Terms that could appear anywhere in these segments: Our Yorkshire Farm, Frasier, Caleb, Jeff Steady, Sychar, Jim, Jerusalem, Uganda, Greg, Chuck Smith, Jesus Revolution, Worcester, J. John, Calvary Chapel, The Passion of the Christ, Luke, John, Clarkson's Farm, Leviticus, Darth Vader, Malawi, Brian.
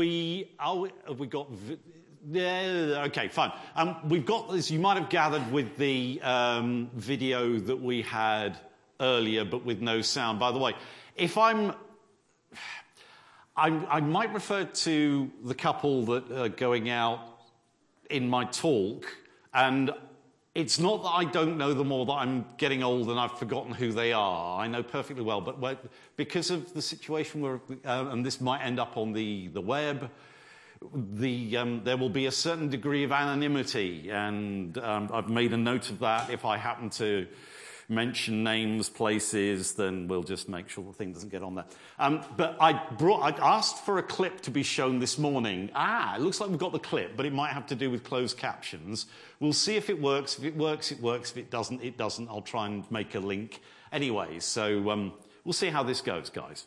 We've got this, you might have gathered with the video that we had earlier, but with no sound. By the way, if I might refer to the couple that are going out in my talk, and it's not that I don't know them or that I'm getting old and I've forgotten who they are. I know perfectly well, but because of the situation where, and this might end up on the web, there will be a certain degree of anonymity, and I've made a note of that. If I happen to mention names, places, then we'll just make sure the thing doesn't get on there. But I asked for a clip to be shown this morning. It looks like we've got the clip, but it might have to do with closed captions. We'll see if it works. If it works, it works. If it doesn't, it doesn't. I'll try and make a link anyway. So we'll see how this goes, guys.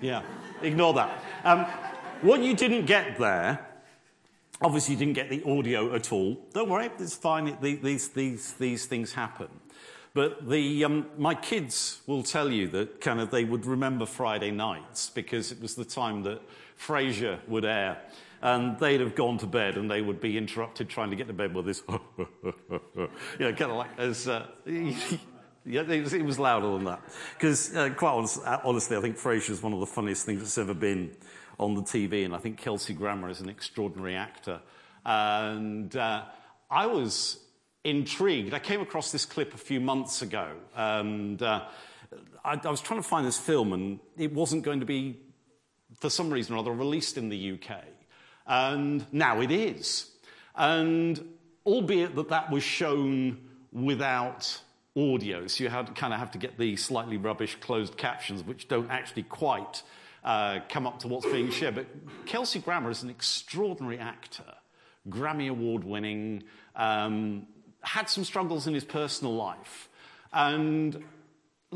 Yeah, ignore that. What you didn't get there, obviously you didn't get the audio at all. Don't worry, it's fine. These things happen. But my kids will tell you that kind of they would remember Friday nights because it was the time that Frasier would air. And they'd have gone to bed and they would be interrupted trying to get to bed with this. Kind of like as... Yeah, it was louder than that. Because, quite honestly, I think Frasier is one of the funniest things that's ever been on the TV, and I think Kelsey Grammer is an extraordinary actor. And I was intrigued. I came across this clip a few months ago, and I was trying to find this film, and it wasn't going to be, for some reason or other, released in the UK. And now it is. And albeit that was shown without... audio, so you kind of have to get the slightly rubbish closed captions, which don't actually quite come up to what's being shared. But Kelsey Grammer is an extraordinary actor, Grammy Award winning, had some struggles in his personal life, and a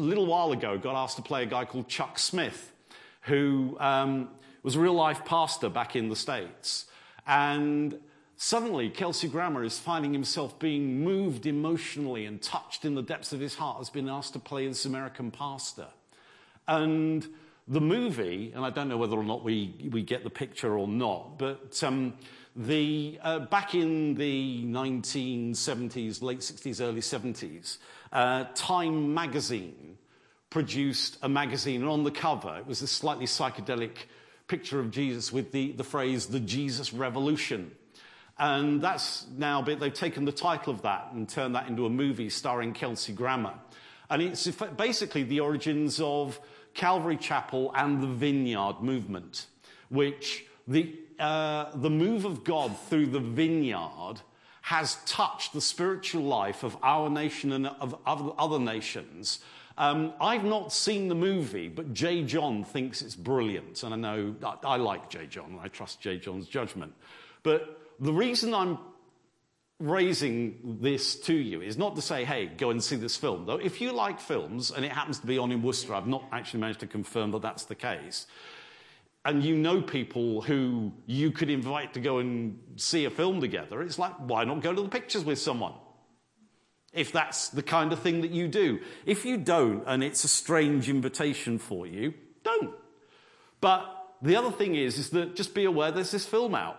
little while ago got asked to play a guy called Chuck Smith, who was a real-life pastor back in the States. And suddenly, Kelsey Grammer is finding himself being moved emotionally and touched in the depths of his heart, has been asked to play this American pastor. And the movie, and I don't know whether or not we get the picture or not, but back in the 1970s, late 60s, early 70s, Time magazine produced a magazine, and on the cover, it was this slightly psychedelic picture of Jesus with the phrase, the Jesus Revolution. And that's now, they've taken the title of that and turned that into a movie starring Kelsey Grammer. And it's basically the origins of Calvary Chapel and the Vineyard movement, which the move of God through the Vineyard has touched the spiritual life of our nation and of other nations. I've not seen the movie, but J. John thinks it's brilliant. And I know, I like J. John, and I trust J. John's judgment. But... the reason I'm raising this to you is not to say, hey, go and see this film. Though if you like films, and it happens to be on in Worcester, I've not actually managed to confirm that that's the case, and you know people who you could invite to go and see a film together, it's like, why not go to the pictures with someone? if that's the kind of thing that you do. If you don't, and it's a strange invitation for you, don't. But the other thing is that just be aware there's this film out.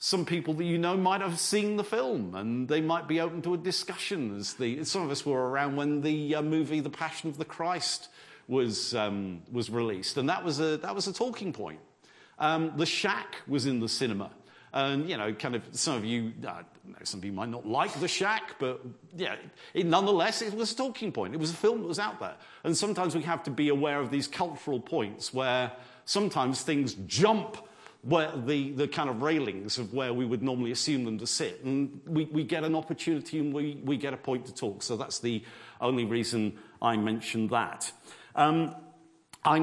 Some people that you know might have seen the film, and they might be open to a discussion. Some of us were around when the movie The Passion of the Christ was released, and that was a talking point. The Shack was in the cinema. And, you know, kind of some of you, I don't know, some of you might not like The Shack, but yeah, nonetheless, it was a talking point. It was a film that was out there. And sometimes we have to be aware of these cultural points where sometimes things jump where the kind of railings of where we would normally assume them to sit. And we get an opportunity and we get a point to talk. So that's the only reason I mentioned that. I'm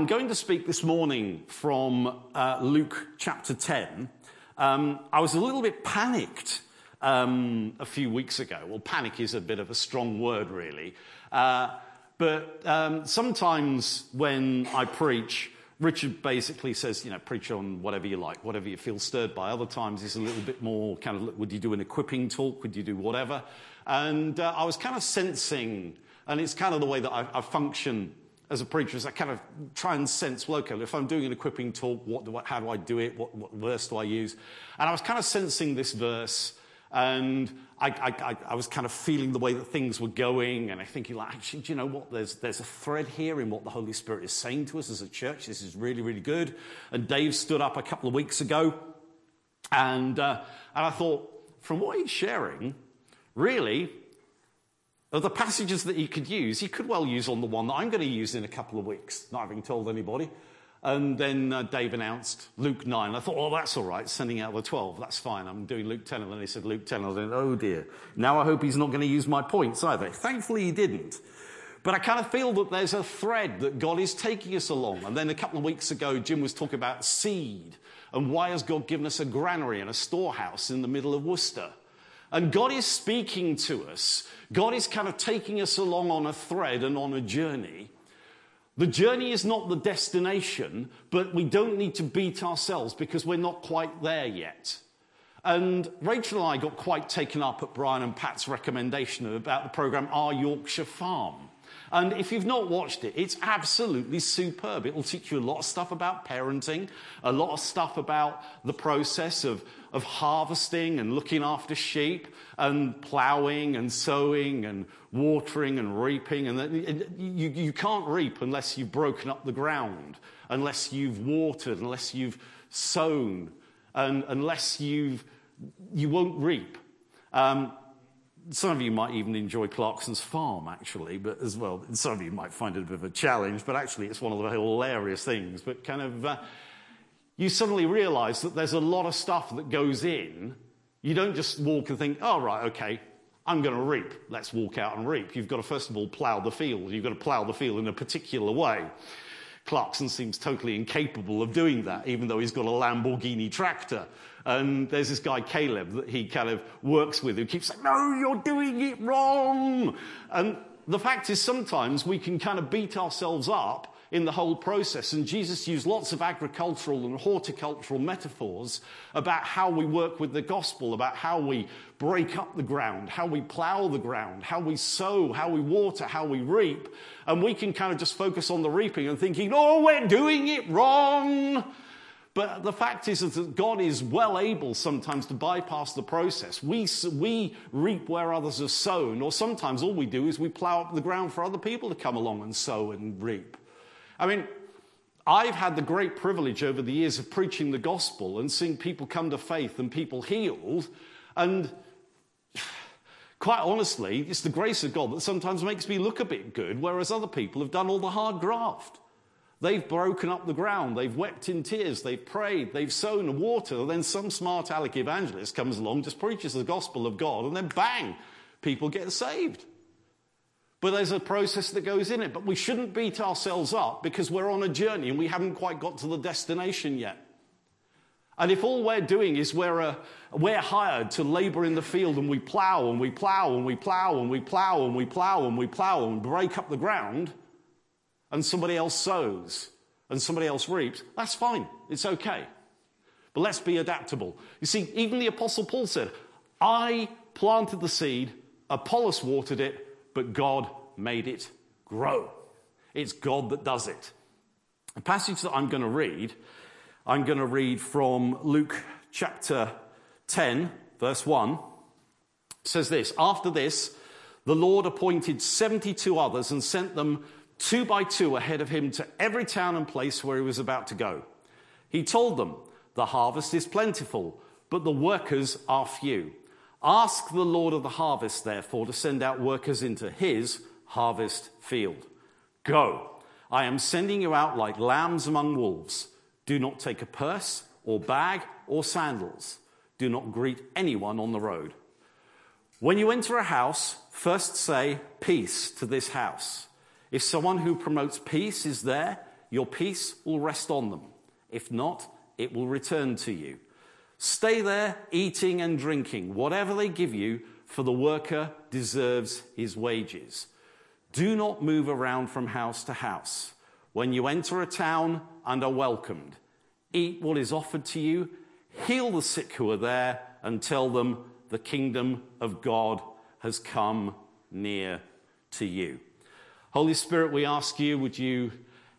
going to speak this morning from Luke chapter 10. I was a little bit panicked a few weeks ago. Well, panic is a bit of a strong word, really. But sometimes when I preach, Richard basically says, you know, preach on whatever you like, whatever you feel stirred by. Other times he's a little bit more kind of, would you do an equipping talk? Would you do whatever? And I was kind of sensing, and it's kind of the way that I function as a preacher, is I kind of try and sense, well, okay, if I'm doing an equipping talk, how do I do it? What verse do I use? And I was kind of sensing this verse, and I was kind of feeling the way that things were going, and I thinking, like, actually, do you know what? There's a thread here in what the Holy Spirit is saying to us as a church. This is really, really good. And Dave stood up a couple of weeks ago, and I thought, from what he's sharing, really, of the passages that he could use, he could well use on the one that I'm going to use in a couple of weeks, not having told anybody. And then Dave announced Luke 9. I thought, oh, that's all right, sending out the 12. That's fine, I'm doing Luke 10. And then he said Luke 10. I was like, oh, dear. Now I hope he's not going to use my points either. Thankfully, he didn't. But I kind of feel that there's a thread that God is taking us along. And then a couple of weeks ago, Jim was talking about seed and why has God given us a granary and a storehouse in the middle of Worcester. And God is speaking to us. God is kind of taking us along on a thread and on a journey. The journey is not the destination, but we don't need to beat ourselves because we're not quite there yet. And Rachel and I got quite taken up at Brian and Pat's recommendation about the program Our Yorkshire Farm. And if you've not watched it, it's absolutely superb. It will teach you a lot of stuff about parenting, a lot of stuff about the process of harvesting and looking after sheep and ploughing and sowing and watering and reaping. And you can't reap unless you've broken up the ground, unless you've watered, unless you've sown, and unless you won't reap. Some of you might even enjoy Clarkson's Farm, actually, but as well, some of you might find it a bit of a challenge, but actually it's one of the hilarious things. But kind of, you suddenly realise that there's a lot of stuff that goes in. You don't just walk and think, oh, right, okay, I'm going to reap. Let's walk out and reap. You've got to, first of all, plough the field. You've got to plough the field in a particular way. Clarkson seems totally incapable of doing that, even though he's got a Lamborghini tractor. And there's this guy, Caleb, that he kind of works with, who keeps saying, no, you're doing it wrong. And the fact is, sometimes we can kind of beat ourselves up in the whole process. And Jesus used lots of agricultural and horticultural metaphors about how we work with the gospel, about how we break up the ground, how we plough the ground, how we sow, how we water, how we reap. And we can kind of just focus on the reaping and thinking, oh, we're doing it wrong. But the fact is that God is well able sometimes to bypass the process. We reap where others have sown, or sometimes all we do is we plough up the ground for other people to come along and sow and reap. I mean, I've had the great privilege over the years of preaching the gospel and seeing people come to faith and people healed. And quite honestly, it's the grace of God that sometimes makes me look a bit good, whereas other people have done all the hard graft. They've broken up the ground, they've wept in tears, they've prayed, they've sown the water, and then some smart aleck evangelist comes along, just preaches the gospel of God, and then bang, people get saved. But there's a process that goes in it, but we shouldn't beat ourselves up because we're on a journey and we haven't quite got to the destination yet. And if all we're doing is we're hired to labour in the field and we plough and we plough and we plough and we plough and we plough and we plough and break up the ground, and somebody else sows, and somebody else reaps, that's fine, it's okay. But let's be adaptable. You see, even the Apostle Paul said, I planted the seed, Apollos watered it, but God made it grow. It's God that does it. The passage that I'm going to read from Luke chapter 10, verse 1, says this: "After this, the Lord appointed 72 others and sent them two by two ahead of him to every town and place where he was about to go. He told them, 'The harvest is plentiful, but the workers are few. Ask the Lord of the harvest, therefore, to send out workers into his harvest field. Go, I am sending you out like lambs among wolves. Do not take a purse or bag or sandals. Do not greet anyone on the road. When you enter a house, first say, 'Peace' to this house. If someone who promotes peace is there, your peace will rest on them. If not, it will return to you. Stay there, eating and drinking whatever they give you, for the worker deserves his wages. Do not move around from house to house. When you enter a town and are welcomed, eat what is offered to you, heal the sick who are there, and tell them the kingdom of God has come near to you." Holy Spirit, we ask you, would you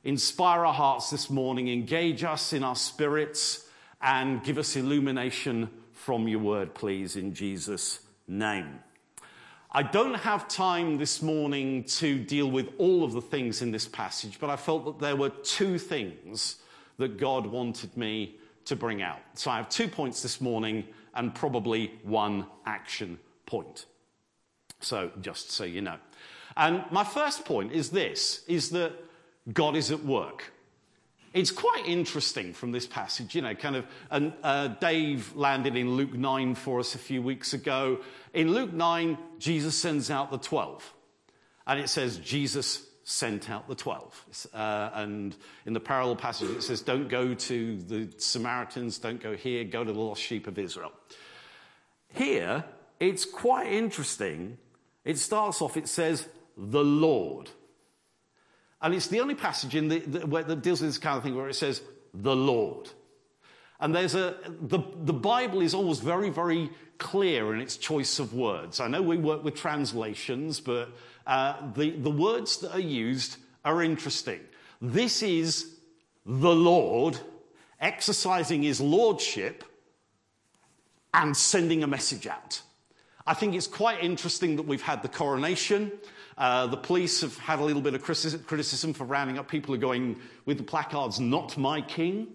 inspire our hearts this morning, engage us in our spirits, and give us illumination from your word, please, in Jesus' name. I don't have time this morning to deal with all of the things in this passage, but I felt that there were two things that God wanted me to bring out. So I have 2 points this morning and probably one action point. So just so you know. And my first point is this, is that God is at work. It's quite interesting from this passage, you know, kind of, and Dave landed in Luke 9 for us a few weeks ago. In Luke 9, Jesus sends out the 12. And it says, Jesus sent out the 12. And in the parallel passage, it says, don't go to the Samaritans, don't go here, go to the lost sheep of Israel. Here, it's quite interesting. It starts off, it says, the Lord. And it's the only passage in where that deals with this kind of thing where it says, the Lord. And there's the Bible is always very, very clear in its choice of words. I know we work with translations, but the words that are used are interesting. This is the Lord exercising his lordship and sending a message out. I think it's quite interesting that we've had the coronation. The police have had a little bit of criticism for rounding up people who are going with the placards, "Not my king."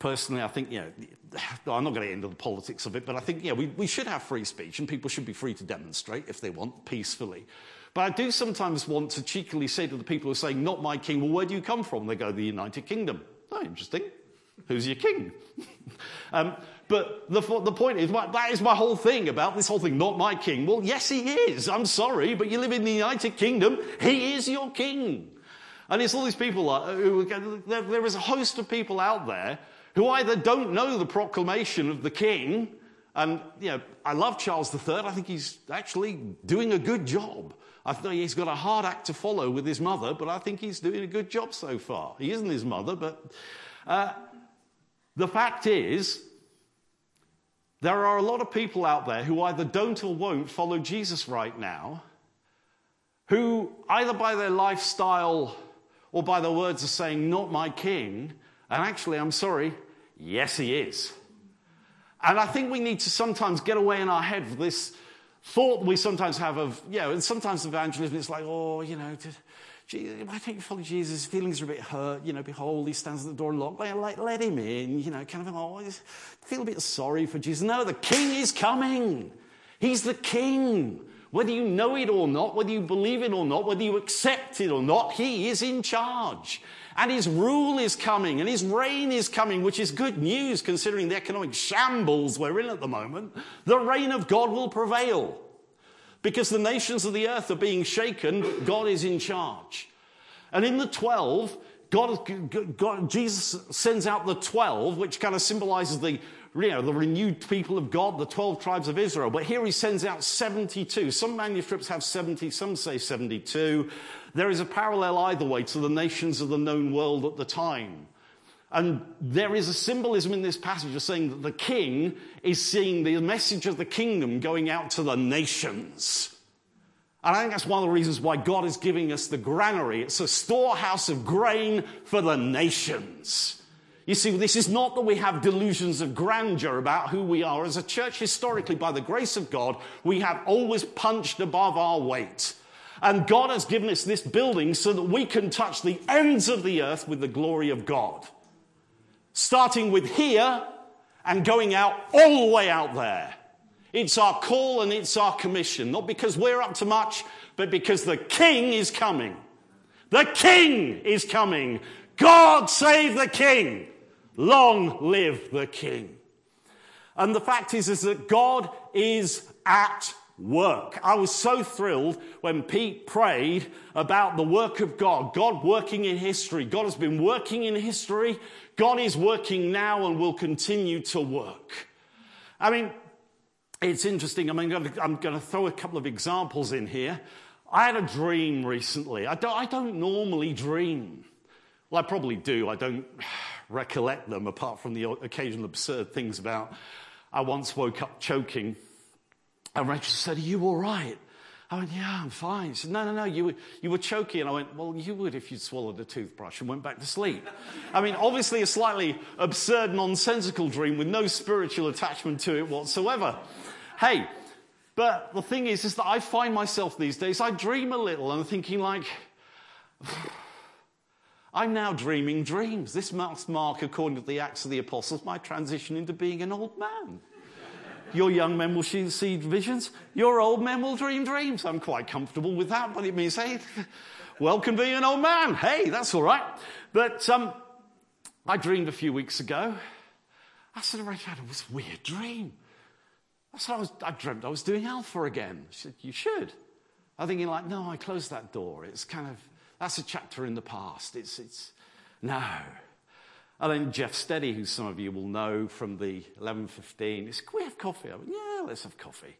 Personally, I think, you know, I'm not going to get into the politics of it, but I think, yeah, we should have free speech and people should be free to demonstrate if they want, peacefully. But I do sometimes want to cheekily say to the people who are saying, "Not my king," well, where do you come from? They go, "The United Kingdom." Oh, interesting. Who's your king? But the point is, that is my whole thing about this whole thing, "Not my king." Well, yes, he is. I'm sorry, but you live in the United Kingdom. He is your king. And it's all these people, there is a host of people out there who either don't know the proclamation of the king, and, you know, I love Charles III. I think he's actually doing a good job. I think he's got a hard act to follow with his mother, but I think he's doing a good job so far. He isn't his mother, but... the fact is, there are a lot of people out there who either don't or won't follow Jesus right now, who either by their lifestyle or by their words are saying, "Not my king," and actually, I'm sorry, yes, he is. And I think we need to sometimes get away in our head with this thought we sometimes have of, you know, and sometimes evangelism is like, oh, you know, why don't you follow Jesus? His feelings are a bit hurt. You know, behold, he stands at the door and locked. Let him in. You know, kind of, oh, feel a bit sorry for Jesus. No, the king is coming. He's the king. Whether you know it or not, whether you believe it or not, whether you accept it or not, he is in charge. And his rule is coming and his reign is coming, which is good news considering the economic shambles we're in at the moment. The reign of God will prevail. Because the nations of the earth are being shaken, God is in charge. And in the 12, Jesus sends out the 12, which kind of symbolizes the, you know, the renewed people of God, the 12 tribes of Israel. But here he sends out 72. Some manuscripts have 70, some say 72. There is a parallel either way to the nations of the known world at the time. And there is a symbolism in this passage of saying that the king is seeing the message of the kingdom going out to the nations. And I think that's one of the reasons why God is giving us the granary. It's a storehouse of grain for the nations. You see, this is not that we have delusions of grandeur about who we are. As a church, historically, by the grace of God, we have always punched above our weight. And God has given us this building so that we can touch the ends of the earth with the glory of God. Starting with here and going out all the way out there. It's our call and it's our commission. Not because we're up to much, but because the King is coming. The King is coming. God save the King. Long live the King. And the fact is that God is at work. I was so thrilled when Pete prayed about the work of God. God working in history. God has been working in history. God is working now and will continue to work. I mean, it's interesting. I'm going to throw a couple of examples in here. I had a dream recently. I don't normally dream. Well, I probably do. I don't recollect them apart from the occasional absurd things about I once woke up choking. And Rachel said, "Are you all right?" I went, "Yeah, I'm fine." She said, No, you were choking. And I went, "Well, you would if you'd swallowed a toothbrush," and went back to sleep. I mean, obviously a slightly absurd, nonsensical dream with no spiritual attachment to it whatsoever. Hey, but the thing is that I find myself these days, I dream a little and I'm thinking like, I'm now dreaming dreams. This must mark, according to the Acts of the Apostles, my transition into being an old man. Your young men will see visions. Your old men will dream dreams. I'm quite comfortable with that, but it means, hey, welcome being an old man. Hey, that's all right. But I dreamed a few weeks ago. I said to Rachel, I had this weird dream. I said, I dreamt I was doing Alpha again. She said, "You should." I'm thinking like, no, I closed that door. It's kind of, that's a chapter in the past. It's no. And then Jeff Steady, who some of you will know from the 11:15, he said, "Can we have coffee?" I went, "Yeah, let's have coffee."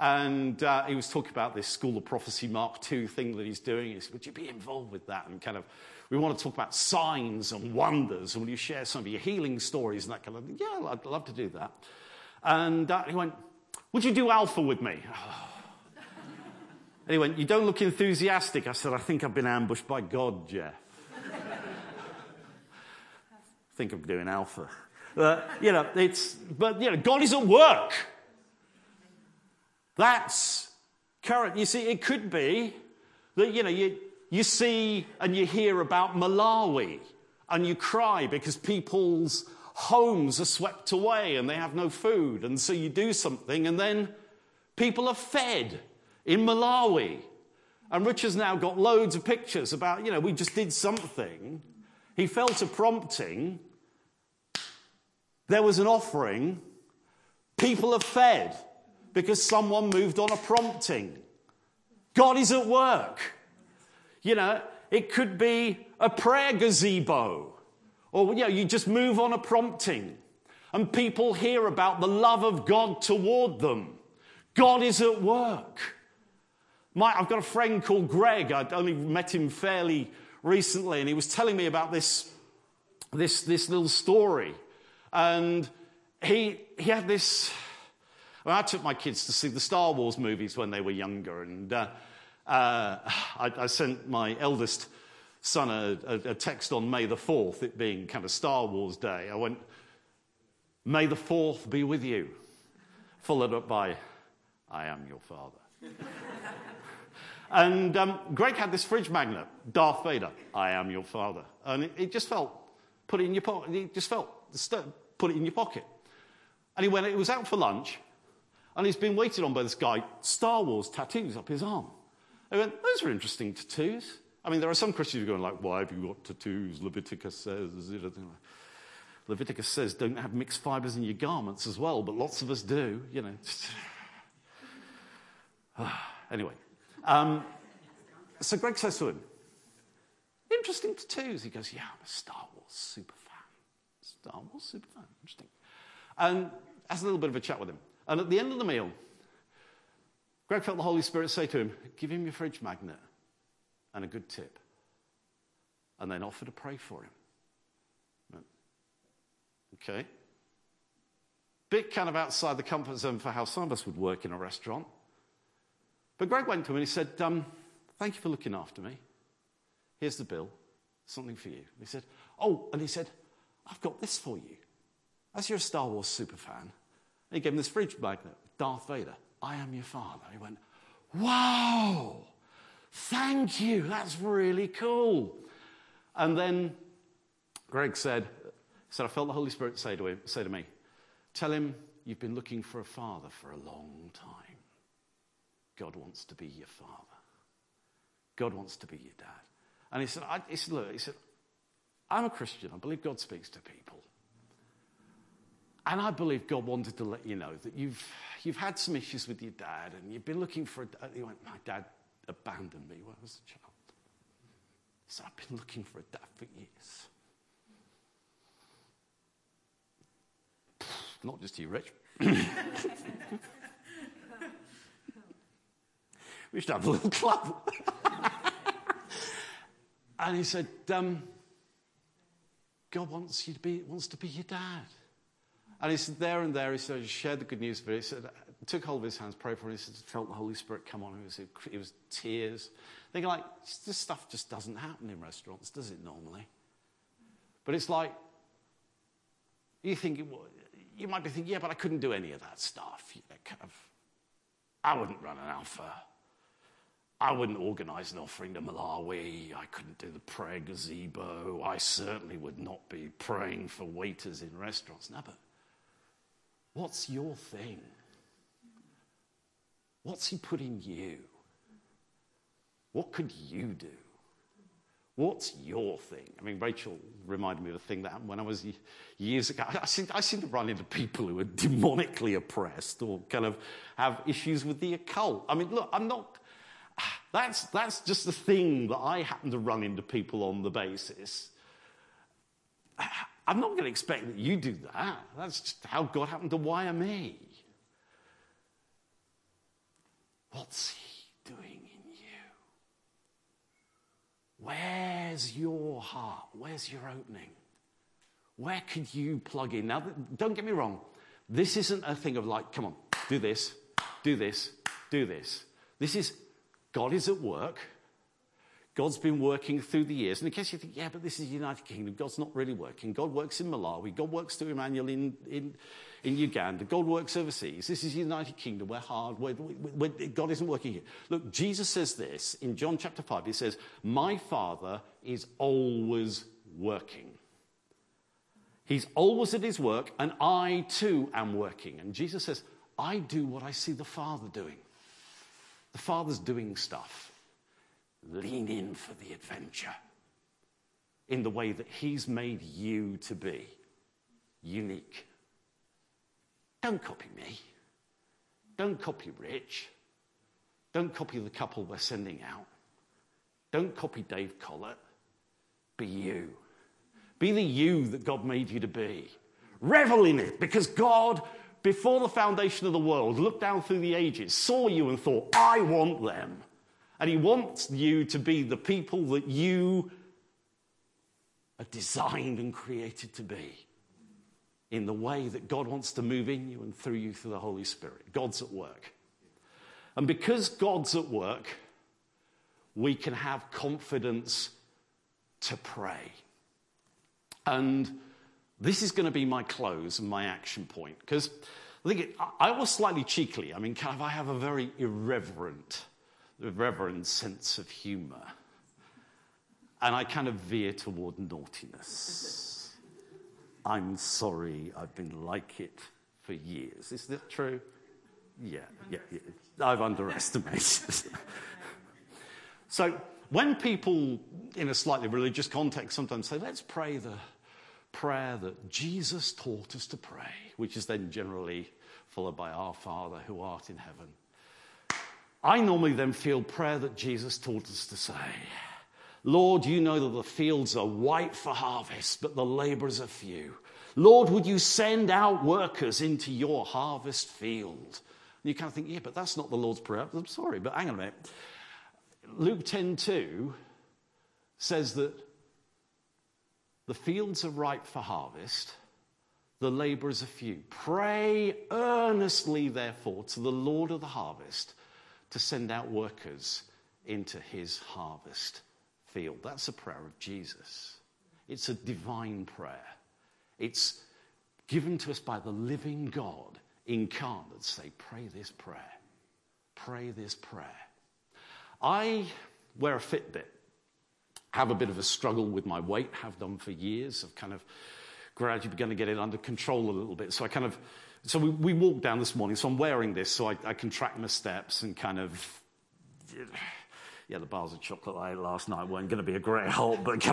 And he was talking about this School of Prophecy Mark II thing that he's doing. He said, "Would you be involved with that?" And kind of, we want to talk about signs and wonders. And will you share some of your healing stories and that kind of thing? "Yeah, I'd love to do that." And he went, "Would you do Alpha with me?" And he went, "You don't look enthusiastic." I said, "I think I've been ambushed by God, Jeff. Think of doing Alpha." God is at work. That's current. You see, it could be that, you see and you hear about Malawi and you cry because people's homes are swept away and they have no food. And so you do something and then people are fed in Malawi. And Richard's now got loads of pictures about, we just did something. He felt a prompting. There was an offering. People are fed because someone moved on a prompting. God is at work. It could be a prayer gazebo. Or, you just move on a prompting. And people hear about the love of God toward them. God is at work. I've got a friend called Greg. I'd only met him fairly recently, and he was telling me about this little story. And he had this. Well, I took my kids to see the Star Wars movies when they were younger, and I sent my eldest son a text on May the 4th, it being kind of Star Wars Day. I went, "May the 4th be with you," followed up by, "I am your father." And Greg had this fridge magnet, Darth Vader, "I am your father." And it just felt, put it in your pocket. It just felt, put it in your pocket. And it was out for lunch, and he's been waited on by this guy, Star Wars tattoos up his arm. I went, "Those are interesting tattoos." I mean, there are some Christians who are going like, "Why have you got tattoos? Leviticus says." Leviticus says, "Don't have mixed fibers in your garments" as well, but lots of us do, Anyway. So Greg says to him, "Interesting tattoos." He goes, "Yeah, I'm a Star Wars super fan. Interesting." And has a little bit of a chat with him. And at the end of the meal, Greg felt the Holy Spirit say to him, "Give him your fridge magnet and a good tip." And then offer to pray for him. Okay? Bit kind of outside the comfort zone for how some of us would work in a restaurant. But Greg went to him and he said, thank you for looking after me. Here's the bill. Something for you. And he said, oh, and he said, I've got this for you. As you're a Star Wars super fan, he gave him this fridge magnet, Darth Vader. I am your father. He went, wow, thank you. That's really cool. And then Greg said, I felt the Holy Spirit say to me, tell him you've been looking for a father for a long time. God wants to be your father. God wants to be your dad. And he said, I'm a Christian. I believe God speaks to people. And I believe God wanted to let you know that you've had some issues with your dad and you've been looking for a dad. He went, my dad abandoned me when I was a child. He said, I've been looking for a dad for years. Not just you, Rich. We should have a little club. And he said, God wants to be your dad. And he said, he shared the good news of it. He said, took hold of his hands, prayed for him. He said, felt the Holy Spirit come on him. It was tears. Thinking like, this stuff just doesn't happen in restaurants, does it normally? But it's like, you might be thinking, yeah, but I couldn't do any of that stuff. Yeah, kind of, I wouldn't run an alpha. I wouldn't organise an offering to Malawi. I couldn't do the prayer gazebo. I certainly would not be praying for waiters in restaurants. No, but what's your thing? What's he put in you? What could you do? What's your thing? I mean, Rachel reminded me of a thing that happened when I was years ago. I seem to run into people who are demonically oppressed or kind of have issues with the occult. I mean, look, I'm not... That's just the thing that I happen to run into people on the basis. I'm not going to expect that you do that. That's just how God happened to wire me. What's he doing in you? Where's your heart? Where's your opening? Where could you plug in? Now, don't get me wrong. This isn't a thing of like, come on, do this, do this, do this. This is... God is at work. God's been working through the years. And in case you think, yeah, but this is the United Kingdom, God's not really working. God works in Malawi. God works through Emmanuel in Uganda. God works overseas. This is the United Kingdom. We're hard. God isn't working here. Look, Jesus says this in John chapter 5. He says, my Father is always working. He's always at his work, and I too am working. And Jesus says, I do what I see the Father doing. The Father's doing stuff. Lean in for the adventure in the way that he's made you to be. Unique. Don't copy me. Don't copy Rich. Don't copy the couple we're sending out. Don't copy Dave Collett. Be you. Be the you that God made you to be. Revel in it, because God... before the foundation of the world, looked down through the ages, saw you and thought, I want them. And he wants you to be the people that you are designed and created to be in the way that God wants to move in you and through you through the Holy Spirit. God's at work. And because God's at work, we can have confidence to pray. And this is going to be my close and my action point, because I was slightly cheekily. I mean, kind of, I have a very irreverent sense of humor. And I kind of veer toward naughtiness. I'm sorry, I've been like it for years. Is that true? Yeah. I've underestimated. So when people in a slightly religious context sometimes say, let's pray the prayer that Jesus taught us to pray, which is then generally followed by Our Father who art in heaven. I normally then feel prayer that Jesus taught us to say. Lord, you know that the fields are white for harvest, but the laborers are few. Lord, would you send out workers into your harvest field? And you kind of think, yeah, but that's not the Lord's prayer. I'm sorry, but hang on a minute. Luke 10:2 says that the fields are ripe for harvest, the laborers are few. Pray earnestly, therefore, to the Lord of the harvest to send out workers into his harvest field. That's a prayer of Jesus. It's a divine prayer. It's given to us by the living God incarnate. Say, pray this prayer. Pray this prayer. I wear a Fitbit. Have a bit of a struggle with my weight, have done for years. I've kind of gradually begun to get it under control a little bit. So we walked down this morning, so I'm wearing this, so I can track my steps and kind of, yeah, the bars of chocolate I ate last night weren't going to be a great help, but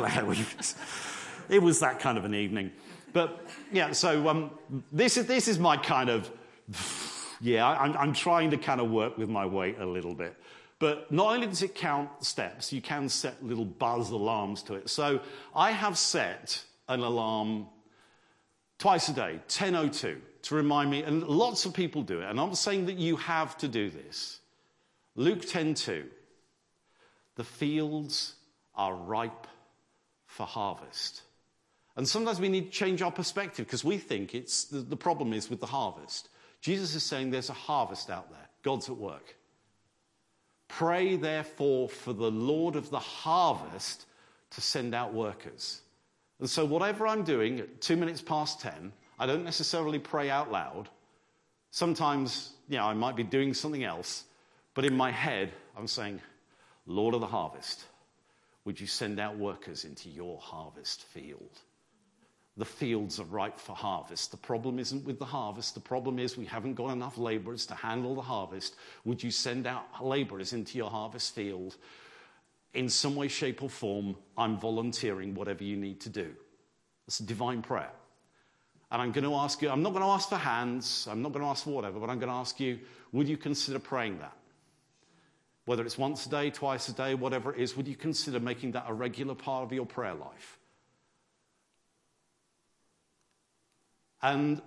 it was that kind of an evening. But yeah, so this is my kind of, I'm trying to kind of work with my weight a little bit. But not only does it count steps, you can set little buzz alarms to it. So I have set an alarm twice a day, 10:02, to remind me, and lots of people do it, and I'm saying that you have to do this. Luke 10:2, the fields are ripe for harvest. And sometimes we need to change our perspective because we think it's the problem is with the harvest. Jesus is saying there's a harvest out there. God's at work. Pray, therefore, for the Lord of the harvest to send out workers. And so whatever I'm doing at 10:02, I don't necessarily pray out loud. Sometimes, I might be doing something else, but in my head, I'm saying, Lord of the harvest, would you send out workers into your harvest field? The fields are ripe for harvest. The problem isn't with the harvest. The problem is we haven't got enough laborers to handle the harvest. Would you send out laborers into your harvest field? In some way, shape, or form, I'm volunteering whatever you need to do. It's a divine prayer. And I'm going to ask you, I'm not going to ask for hands, I'm not going to ask for whatever, but I'm going to ask you, would you consider praying that? Whether it's once a day, twice a day, whatever it is, would you consider making that a regular part of your prayer life? And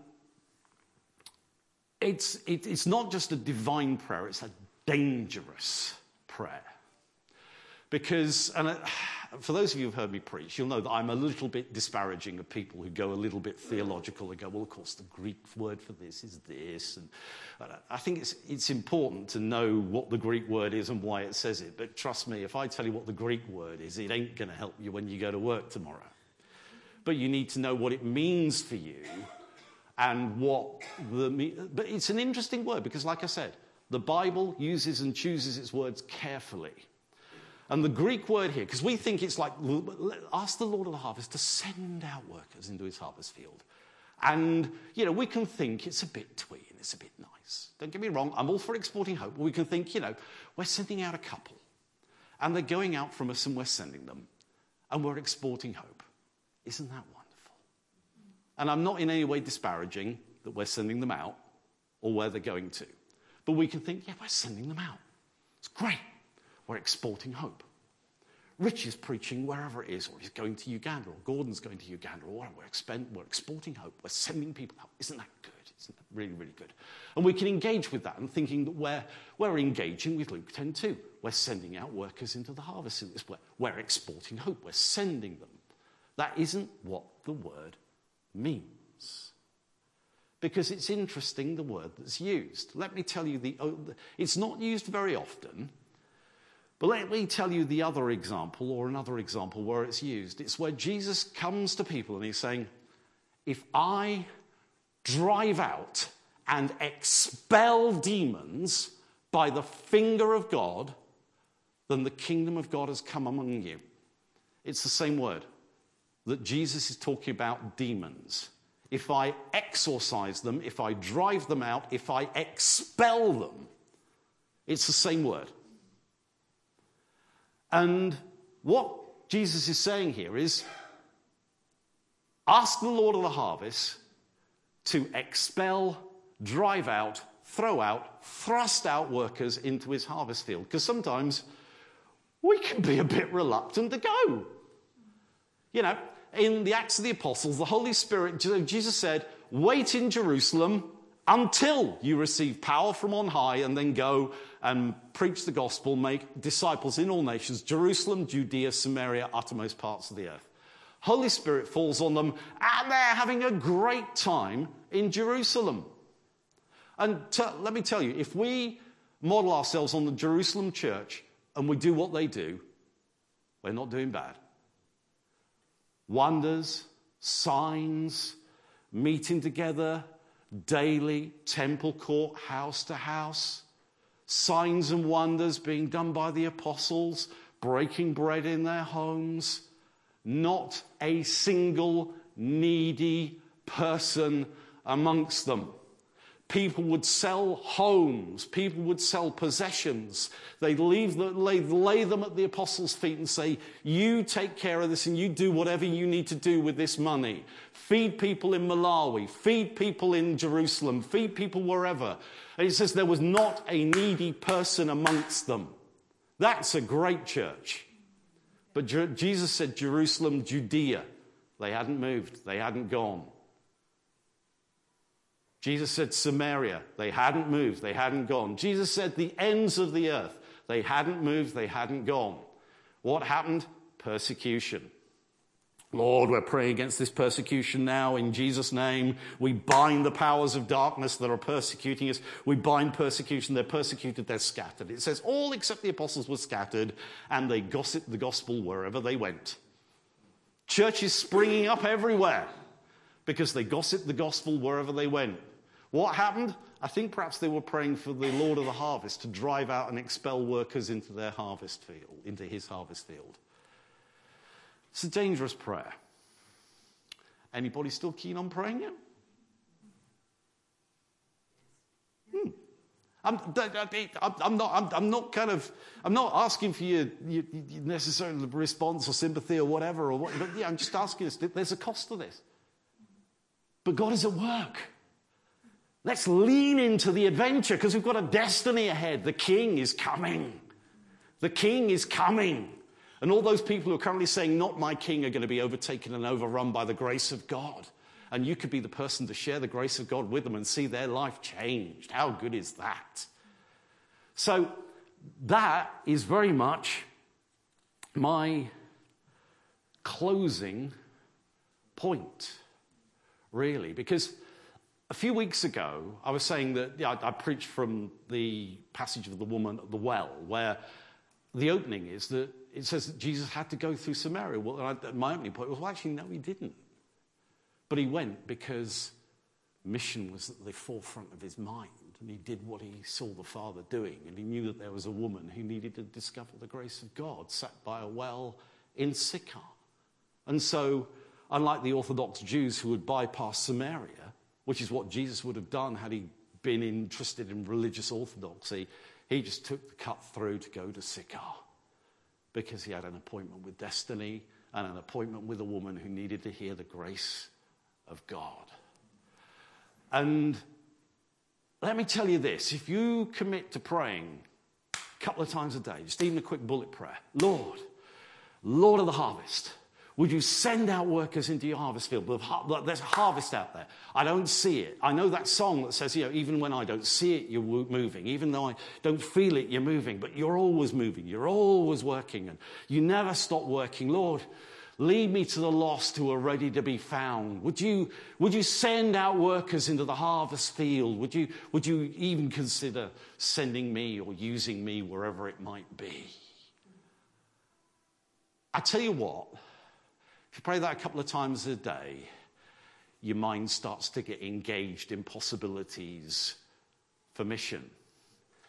it's not just a divine prayer, it's a dangerous prayer. Because, for those of you who've heard me preach, you'll know that I'm a little bit disparaging of people who go a little bit theological and go, well, of course, the Greek word for this is this. And I think it's important to know what the Greek word is and why it says it. But trust me, if I tell you what the Greek word is, it ain't going to help you when you go to work tomorrow. But you need to know what it means for you. And but it's an interesting word because, like I said, the Bible uses and chooses its words carefully. And the Greek word here, because we think it's like, ask the Lord of the harvest to send out workers into his harvest field. And, we can think it's a bit twee and it's a bit nice. Don't get me wrong, I'm all for exporting hope, but we can think, we're sending out a couple. And they're going out from us and we're sending them. And we're exporting hope. Isn't that wonderful? And I'm not in any way disparaging that we're sending them out or where they're going to. But we can think, we're sending them out. It's great. We're exporting hope. Rich is preaching wherever it is, or he's going to Uganda, or Gordon's going to Uganda, or whatever. We're exporting hope. We're sending people out. Isn't that good? Isn't that really, really good? And we can engage with that and thinking that we're engaging with Luke 10:2. We're sending out workers into the harvest. We're exporting hope. We're sending them. That isn't what the word means. Because it's interesting, the word that's used. Let me tell you, it's not used very often, but let me tell you the other example, or another example where it's used. It's where Jesus comes to people and he's saying, if I drive out and expel demons by the finger of God, then the kingdom of God has come among you. It's the same word that Jesus is talking about demons. If I exorcise them, if I drive them out, if I expel them, it's the same word. And what Jesus is saying here is, ask the Lord of the harvest to expel, drive out, throw out, thrust out workers into his harvest field. Because sometimes we can be a bit reluctant to go. In the Acts of the Apostles, the Holy Spirit, Jesus said, wait in Jerusalem until you receive power from on high, and then go and preach the gospel, make disciples in all nations, Jerusalem, Judea, Samaria, uttermost parts of the earth. Holy Spirit falls on them, and they're having a great time in Jerusalem. And let me tell you, if we model ourselves on the Jerusalem church and we do what they do, we're not doing bad. Wonders, signs, meeting together daily, temple court, house to house, signs and wonders being done by the apostles, breaking bread in their homes. Not a single needy person amongst them. People would sell homes. People would sell possessions. They'd lay them at the apostles' feet and say, you take care of this and you do whatever you need to do with this money. Feed people in Malawi. Feed people in Jerusalem. Feed people wherever. And it says there was not a needy person amongst them. That's a great church. But Jesus said Jerusalem, Judea. They hadn't moved. They hadn't gone. Jesus said Samaria. They hadn't moved. They hadn't gone. Jesus said the ends of the earth. They hadn't moved. They hadn't gone. What happened? Persecution. Lord, we're praying against this persecution now in Jesus' name. We bind the powers of darkness that are persecuting us. We bind persecution. They're persecuted. They're scattered. It says all except the apostles were scattered, and they gossiped the gospel wherever they went. Churches springing up everywhere because they gossiped the gospel wherever they went. What happened? I think perhaps they were praying for the Lord of the harvest to drive out and expel workers into their harvest field, into his harvest field. It's a dangerous prayer. Anybody still keen on praying it? I'm not asking for your necessary response or sympathy or whatever, or what, but yeah, I'm just asking this. There's a cost to this. But God is at work. Let's lean into the adventure because we've got a destiny ahead. The King is coming. The King is coming. And all those people who are currently saying, not my King, are going to be overtaken and overrun by the grace of God. And you could be the person to share the grace of God with them and see their life changed. How good is that? So that is very much my closing point, really. Because a few weeks ago, I was saying that I preached from the passage of the woman at the well, where the opening is that it says that Jesus had to go through Samaria. Well, my opening point was, well, actually, no, he didn't. But he went because mission was at the forefront of his mind, and he did what he saw the Father doing, and he knew that there was a woman who needed to discover the grace of God, sat by a well in Sychar. And so, unlike the Orthodox Jews who would bypass Samaria, which is what Jesus would have done had he been interested in religious orthodoxy, he just took the cut through to go to Sychar, because he had an appointment with destiny and an appointment with a woman who needed to hear the grace of God. And let me tell you this, if you commit to praying a couple of times a day, just even a quick bullet prayer, Lord, Lord of the harvest, would you send out workers into your harvest field? There's a harvest out there. I don't see it. I know that song that says, even when I don't see it, you're moving. Even though I don't feel it, you're moving. But you're always moving. You're always working. And you never stop working. Lord, lead me to the lost who are ready to be found. Would you send out workers into the harvest field? Would you even consider sending me or using me wherever it might be? I tell you what. If you pray that a couple of times a day, your mind starts to get engaged in possibilities for mission.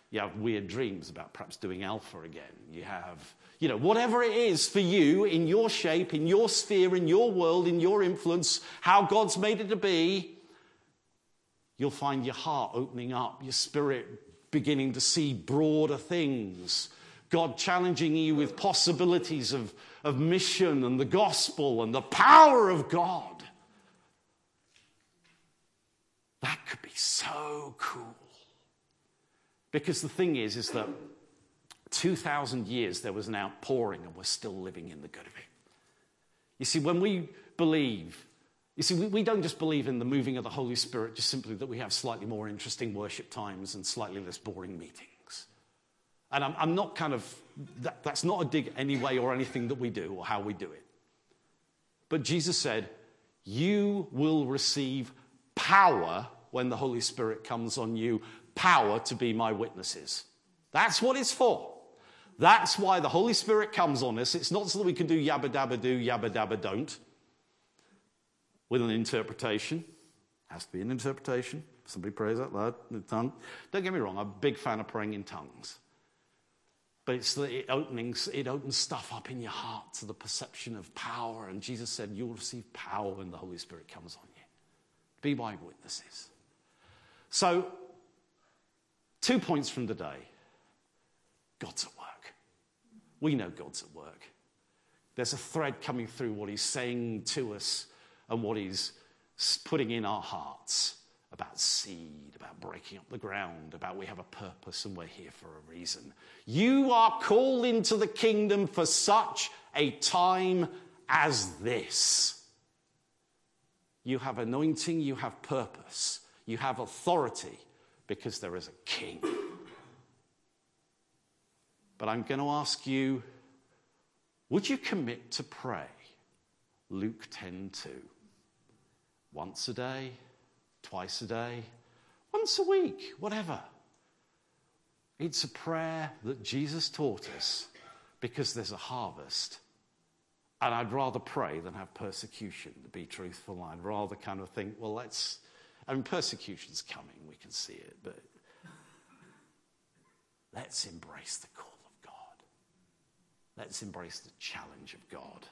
You have weird dreams about perhaps doing Alpha again. You have, whatever it is for you, in your shape, in your sphere, in your world, in your influence, how God's made it to be, you'll find your heart opening up, your spirit beginning to see broader things. God challenging you with possibilities of mission and the gospel and the power of God. That could be so cool. Because the thing is that 2,000 years there was an outpouring and we're still living in the good of it. You see, when we believe, we don't just believe in the moving of the Holy Spirit, just simply that we have slightly more interesting worship times and slightly less boring meetings. And I'm not that's not a dig at any way or anything that we do or how we do it. But Jesus said, you will receive power when the Holy Spirit comes on you, power to be my witnesses. That's what it's for. That's why the Holy Spirit comes on us. It's not so that we can do yabba dabba do, yabba dabba don't, with an interpretation. Has to be an interpretation. Somebody prays out loud in the tongue. Don't get me wrong, I'm a big fan of praying in tongues. But it's it opens stuff up in your heart to the perception of power. And Jesus said, you'll receive power when the Holy Spirit comes on you. Be my witnesses. So, 2 points from today. God's at work. We know God's at work. There's a thread coming through what he's saying to us and what he's putting in our hearts about seed, about breaking up the ground, about we have a purpose and we're here for a reason. You are called into the kingdom for such a time as this. You have anointing, you have purpose, you have authority because there is a king. But I'm going to ask you, would you commit to pray Luke 10:2? Once a day, twice a day, once a week, whatever. It's a prayer that Jesus taught us because there's a harvest. And I'd rather pray than have persecution, to be truthful. I'd rather kind of think, well, persecution's coming, we can see it, but let's embrace the call of God. Let's embrace the challenge of God.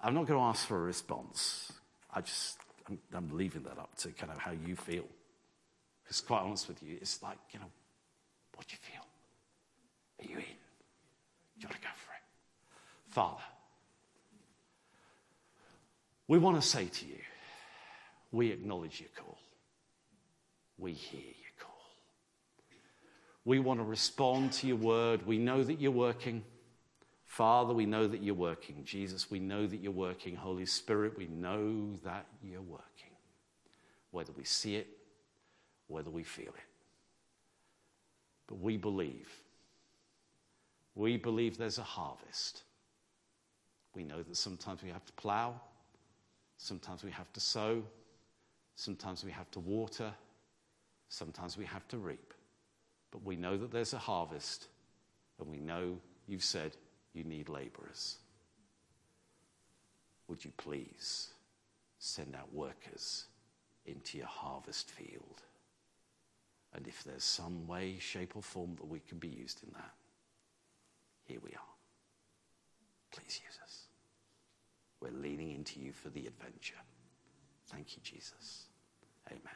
I'm not going to ask for a response. I'm leaving that up to kind of how you feel. Because quite honest with you, it's like, you know, what do you feel? Are you in? Do you want to go for it? Father, we want to say to you, we acknowledge your call. We hear your call. We want to respond to your word. We know that you're working. Father, we know that you're working. Jesus, we know that you're working. Holy Spirit, we know that you're working. Whether we see it, whether we feel it. But we believe. We believe there's a harvest. We know that sometimes we have to plow. Sometimes we have to sow. Sometimes we have to water. Sometimes we have to reap. But we know that there's a harvest. And we know you've said, you need laborers. Would you please send out workers into your harvest field? And if there's some way, shape, or form that we can be used in that, here we are. Please use us. We're leaning into you for the adventure. Thank you, Jesus. Amen.